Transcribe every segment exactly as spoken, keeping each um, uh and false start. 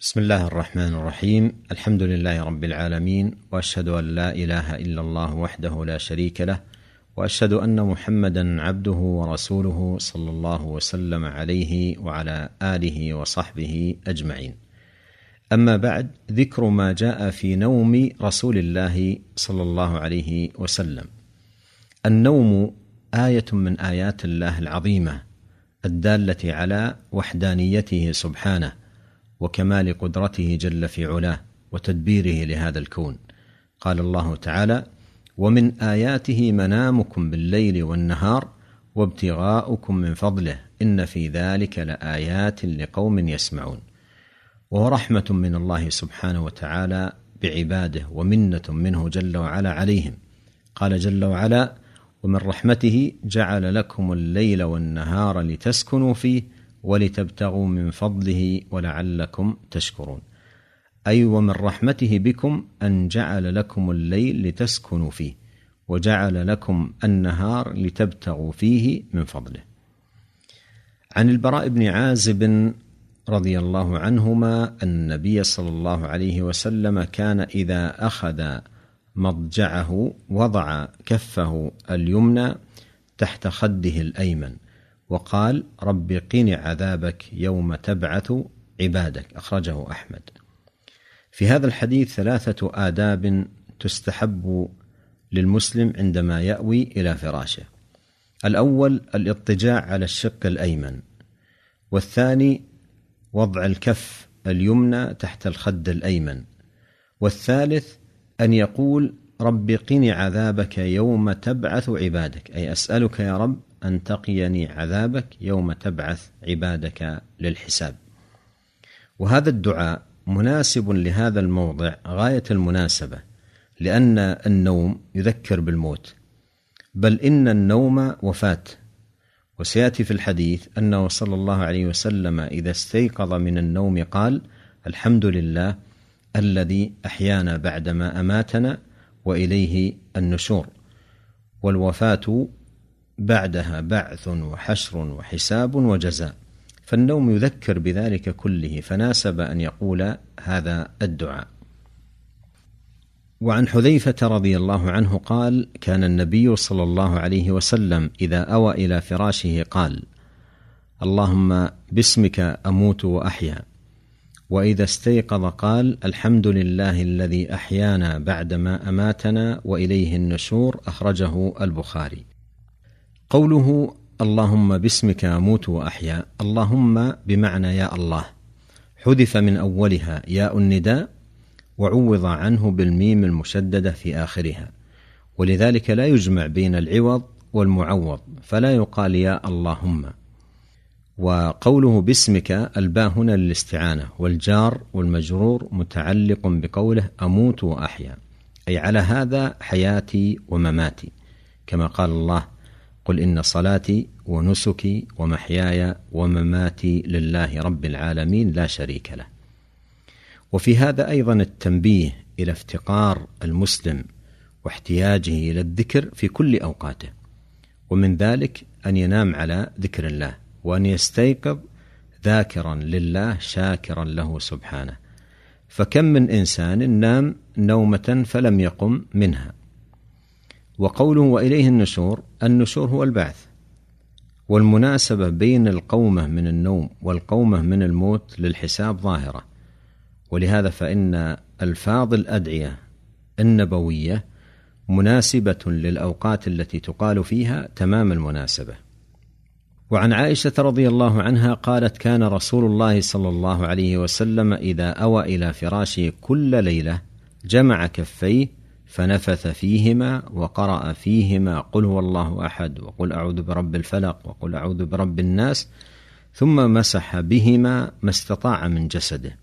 بسم الله الرحمن الرحيم. الحمد لله رب العالمين، وأشهد أن لا إله إلا الله وحده لا شريك له، وأشهد أن محمدا عبده ورسوله صلى الله وسلم عليه وعلى آله وصحبه أجمعين. أما بعد، ذكر ما جاء في نوم رسول الله صلى الله عليه وسلم. النوم آية من آيات الله العظيمة الدالة على وحدانيته سبحانه وكمال قدرته جل في علاه وتدبيره لهذا الكون. قال الله تعالى: ومن آياته منامكم بالليل والنهار وابتغاؤكم من فضله إن في ذلك لآيات لقوم يسمعون. وهو رحمة من الله سبحانه وتعالى بعباده ومنة منه جل وعلا عليهم. قال جل وعلا: ومن رحمته جعل لكم الليل والنهار لتسكنوا فيه ولتبتغوا من فضله ولعلكم تشكرون. أي ومن رحمته بكم أن جعل لكم الليل لتسكنوا فيه وجعل لكم النهار لتبتغوا فيه من فضله. عن البراء بن عازب رضي الله عنهما أن النبي صلى الله عليه وسلم كان إذا أخذ مضجعه وضع كفه اليمنى تحت خده الأيمن وقال: رب قني عذابك يوم تبعث عبادك. أخرجه أحمد. في هذا الحديث ثلاثة آداب تستحب للمسلم عندما يأوي إلى فراشه: الأول الاضطجاع على الشق الأيمن، والثاني وضع الكف اليمنى تحت الخد الأيمن، والثالث أن يقول: رب قني عذابك يوم تبعث عبادك، أي أسألك يا رب أن تقيني عذابك يوم تبعث عبادك للحساب. وهذا الدعاء مناسب لهذا الموضع غاية المناسبة، لأن النوم يذكر بالموت، بل إن النوم وفاة. وسيأتي في الحديث أنه صلى الله عليه وسلم إذا استيقظ من النوم قال: الحمد لله الذي أحيانا بعدما أماتنا وإليه النشور. والوفاة بعدها بعث وحشر وحساب وجزاء، فالنوم يذكر بذلك كله، فناسب أن يقول هذا الدعاء. وعن حذيفة رضي الله عنه قال: كان النبي صلى الله عليه وسلم إذا أوى إلى فراشه قال: اللهم باسمك أموت وأحيا. وإذا استيقظ قال: الحمد لله الذي أحيانا بعدما أماتنا وإليه النشور. أخرجه البخاري. قوله اللهم باسمك أموت وأحيا، اللهم بمعنى يا الله، حذف من أولها ياء النداء وعوض عنه بالميم المشددة في آخرها، ولذلك لا يجمع بين العوض والمعوض، فلا يقال يا اللهم. وقوله باسمك، الباء هنا للاستعانة، والجار والمجرور متعلق بقوله أموت وأحيا، أي على هذا حياتي ومماتي، كما قال الله: قل إن صلاتي ونسكي ومحياي ومماتي لله رب العالمين لا شريك له. وفي هذا أيضا التنبيه إلى افتقار المسلم واحتياجه إلى الذكر في كل أوقاته، ومن ذلك أن ينام على ذكر الله، وأن يستيقظ ذاكرا لله شاكرا له سبحانه. فكم من إنسان نام نومة فلم يقم منها. وقوله وإليه النشور، النشور هو البعث، والمناسبة بين القومة من النوم والقومة من الموت للحساب ظاهرة، ولهذا فإن ألفاظ الأدعية النبوية مناسبة للأوقات التي تقال فيها تمام المناسبة. وعن عائشة رضي الله عنها قالت: كان رسول الله صلى الله عليه وسلم إذا أوى إلى فراشه كل ليلة جمع كفيه فنفث فيهما وقرأ فيهما قل هو الله أحد وقل أعوذ برب الفلق وقل أعوذ برب الناس، ثم مسح بهما ما استطاع من جسده،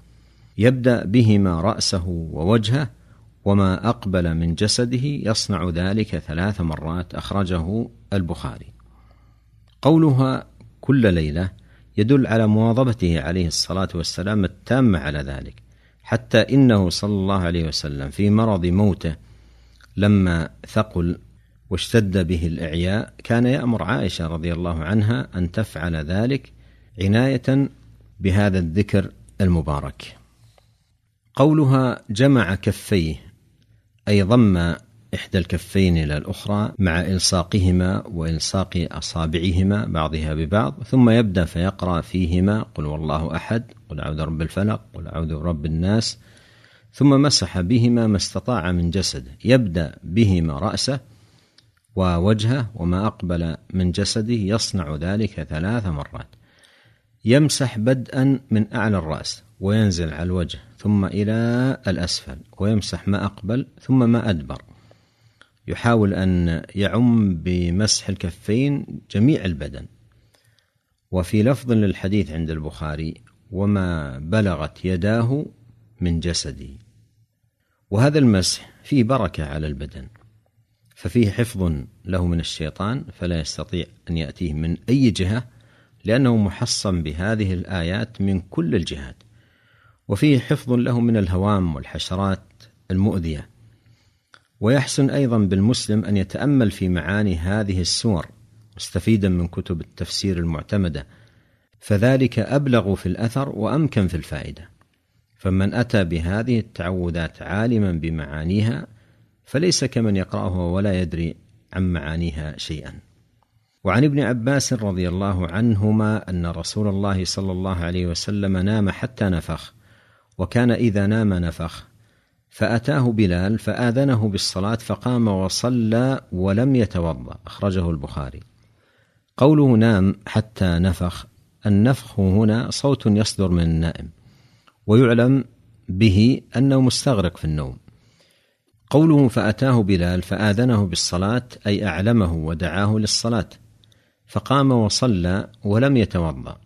يبدأ بهما رأسه ووجهه، وما أقبل من جسده يصنع ذلك ثلاث مرات. أخرجه البخاري. قولها كل ليلة يدل على مواظبته عليه الصلاة والسلام التامة على ذلك، حتى إنه صلى الله عليه وسلم في مرض موته لما ثقل واشتد به الإعياء كان يأمر عائشة رضي الله عنها أن تفعل ذلك عناية بهذا الذكر المبارك. قولها جمع كفيه، أي ضم إحدى الكفين إلى الأخرى مع إلصاقهما وإلصاق أصابعهما بعضها ببعض، ثم يبدأ فيقرأ فيهما قل والله أحد، قل أعوذ برب الفلق، قل أعوذ برب الناس، ثم مسح بهما ما استطاع من جسده، يبدأ بهما رأسه ووجهه وما أقبل من جسده، يصنع ذلك ثلاث مرات، يمسح بدءا من أعلى الرأس وينزل على الوجه ثم إلى الأسفل، ويمسح ما أقبل ثم ما أدبر، يحاول أن يعم بمسح الكفين جميع البدن. وفي لفظ للحديث عند البخاري وما بلغت يداه من جسدي. وهذا المسح فيه بركة على البدن، ففيه حفظ له من الشيطان، فلا يستطيع أن يأتيه من أي جهة لأنه محصن بهذه الآيات من كل الجهات، وفيه حفظ له من الهوام والحشرات المؤذية. ويحسن أيضا بالمسلم أن يتأمل في معاني هذه السور مستفيدا من كتب التفسير المعتمدة، فذلك أبلغ في الأثر وأمكن في الفائدة. فمن أتى بهذه التعوذات عالما بمعانيها فليس كمن يقرأها ولا يدري عن معانيها شيئا. وعن ابن عباس رضي الله عنهما أن رسول الله صلى الله عليه وسلم نام حتى نفخ، وكان إذا نام نفخ، فأتاه بلال فآذنه بالصلاة فقام وصلى ولم يتوضأ، أخرجه البخاري. قوله نام حتى نفخ، النفخ هنا صوت يصدر من النائم، ويعلم به أنه مستغرق في النوم. قوله فأتاه بلال فآذنه بالصلاة أي أعلمه ودعاه للصلاة، فقام وصلى ولم يتوضأ،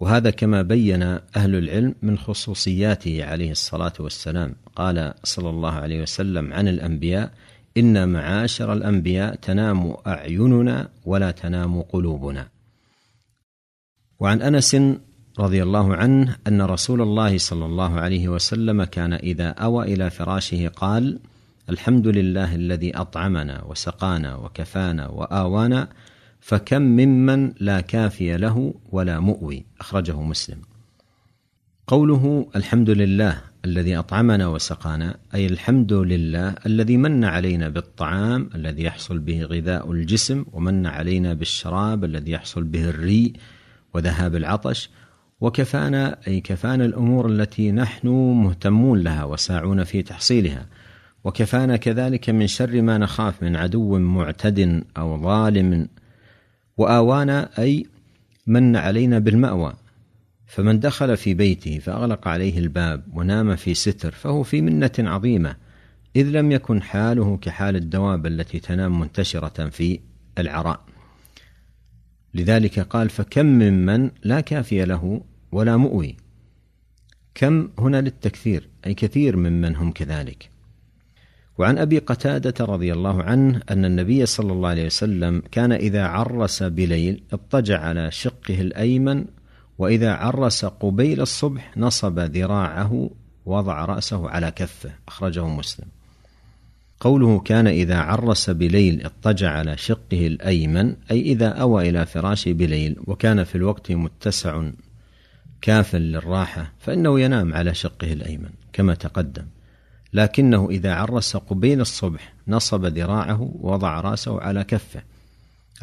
وهذا كما بين أهل العلم من خصوصياته عليه الصلاة والسلام. قال صلى الله عليه وسلم عن الأنبياء إن معاشر الأنبياء تنام أعيننا ولا تنام قلوبنا. وعن أنس رضي الله عنه أن رسول الله صلى الله عليه وسلم كان إذا أوى إلى فراشه قال الحمد لله الذي أطعمنا وسقانا وكفانا وآوانا، فكم ممن لا كافي له ولا مؤوي، أخرجه مسلم. قوله الحمد لله الذي أطعمنا وسقانا، أي الحمد لله الذي من علينا بالطعام الذي يحصل به غذاء الجسم، ومن علينا بالشراب الذي يحصل به الري وذهاب العطش، وكفانا أي كفانا الأمور التي نحن مهتمون لها وساعون في تحصيلها، وكفانا كذلك من شر ما نخاف من عدو معتد أو ظالم. وآوانا أي من علينا بالمأوى، فمن دخل في بيته فأغلق عليه الباب ونام في ستر فهو في منة عظيمة، إذ لم يكن حاله كحال الدواب التي تنام منتشرة في العراء. لذلك قال فكم ممن لا كافي له ولا مؤوي، كم هنا للتكثير أي كثير ممن هم كذلك. وعن أبي قتادة رضي الله عنه أن النبي صلى الله عليه وسلم كان إذا عرس بليل اضطجع على شقه الأيمن، وإذا عرس قبيل الصبح نصب ذراعه ووضع رأسه على كفه، أخرجه مسلم. قوله كان إذا عرس بليل اضطجع على شقه الأيمن، أي إذا أوى إلى فراشه بليل وكان في الوقت متسع كاف للراحة فإنه ينام على شقه الأيمن كما تقدم، لكنه إذا عرس قبيل الصبح نصب ذراعه ووضع رأسه على كفه،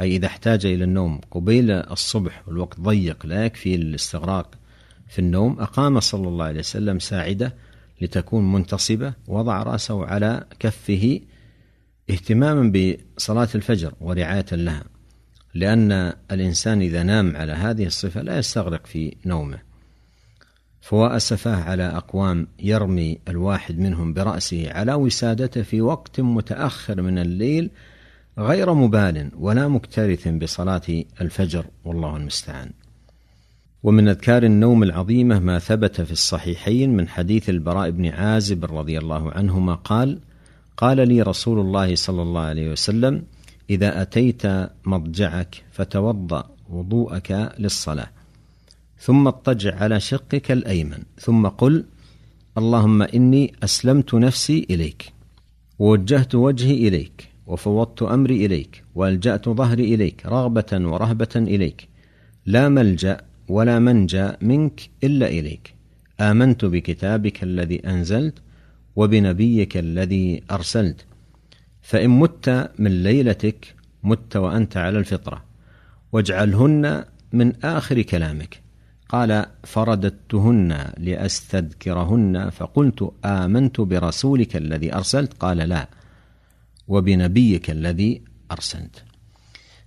أي إذا احتاج إلى النوم قبيل الصبح والوقت ضيق لا يكفي الاستغراق في النوم، أقام صلى الله عليه وسلم ساعدة لتكون منتصبة، وضع رأسه على كفه اهتماما بصلاة الفجر ورعاية لها، لأن الإنسان إذا نام على هذه الصفة لا يستغرق في نومه. فوأسفاه على أقوام يرمي الواحد منهم برأسه على وسادته في وقت متأخر من الليل غير مبال ولا مكترث بصلاة الفجر، والله المستعان. ومن أذكار النوم العظيمة ما ثبت في الصحيحين من حديث البراء بن عازب رضي الله عنهما قال قال لي رسول الله صلى الله عليه وسلم إذا أتيت مضجعك فتوضأ وضوءك للصلاة، ثم اضطجع على شقك الأيمن، ثم قل اللهم إني أسلمت نفسي إليك، ووجهت وجهي إليك، وفوضت أمري إليك، وألجأت ظهري إليك، رغبة ورهبة إليك، لا ملجأ ولا منجا منك إلا إليك، آمنت بكتابك الذي أنزلت وبنبيك الذي أرسلت. فإن مت من ليلتك مت وأنت على الفطرة، واجعلهن من آخر كلامك. قال: فرددتهن لأستذكرهن فقلت آمنت برسولك الذي أرسلت. قال: لا، وبنبيك الذي أرسلت.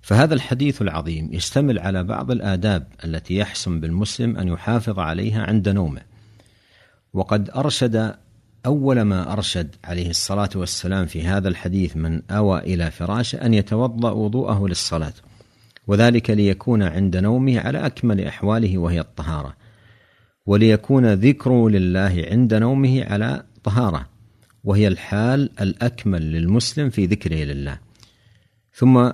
فهذا الحديث العظيم يشتمل على بعض الآداب التي يحسن بالمسلم أن يحافظ عليها عند نومه، وقد أرشد أول ما أرشد عليه الصلاة والسلام في هذا الحديث من أوى إلى فراشه أن يتوضأ وضوءه للصلاة، وذلك ليكون عند نومه على أكمل أحواله وهي الطهارة، وليكون ذكره لله عند نومه على طهارة وهي الحال الأكمل للمسلم في ذكره لله. ثم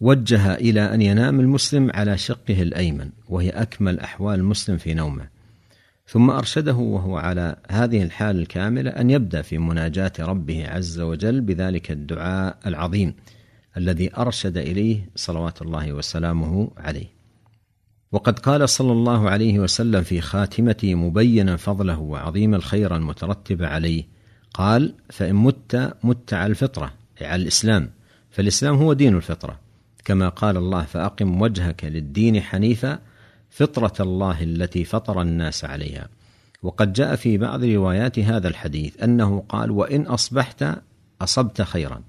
وجه إلى أن ينام المسلم على شقه الأيمن وهي أكمل أحوال المسلم في نومه، ثم أرشده وهو على هذه الحال الكاملة أن يبدأ في مناجاة ربه عز وجل بذلك الدعاء العظيم الذي أرشد إليه صلوات الله وسلامه عليه. وقد قال صلى الله عليه وسلم في خاتمته مبينا فضله وعظيم الخير المترتب عليه، قال: فإن مت مت على الفطرة، على الإسلام، فالإسلام هو دين الفطرة، كما قال الله: فأقم وجهك للدين حنيفا فطرة الله التي فطر الناس عليها. وقد جاء في بعض روايات هذا الحديث أنه قال: وإن أصبحت أصبت خيرا،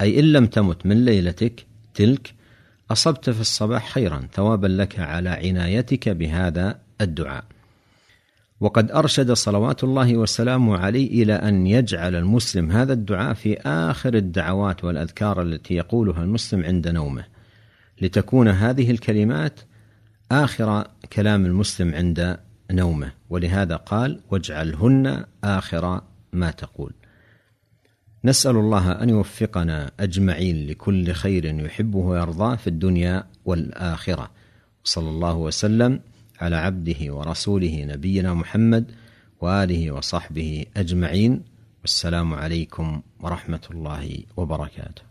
أي إن لم تمت من ليلتك تلك أصبت في الصباح خيرا ثوابا لك على عنايتك بهذا الدعاء. وقد أرشد صلوات الله وسلامه عليه إلى أن يجعل المسلم هذا الدعاء في آخر الدعوات والأذكار التي يقولها المسلم عند نومه، لتكون هذه الكلمات آخر كلام المسلم عند نومه، ولهذا قال: واجعلهن آخر ما تقول. نسأل الله أن يوفقنا أجمعين لكل خير يحبه ويرضاه في الدنيا والآخرة. صلى الله وسلم على عبده ورسوله نبينا محمد وآله وصحبه أجمعين، والسلام عليكم ورحمة الله وبركاته.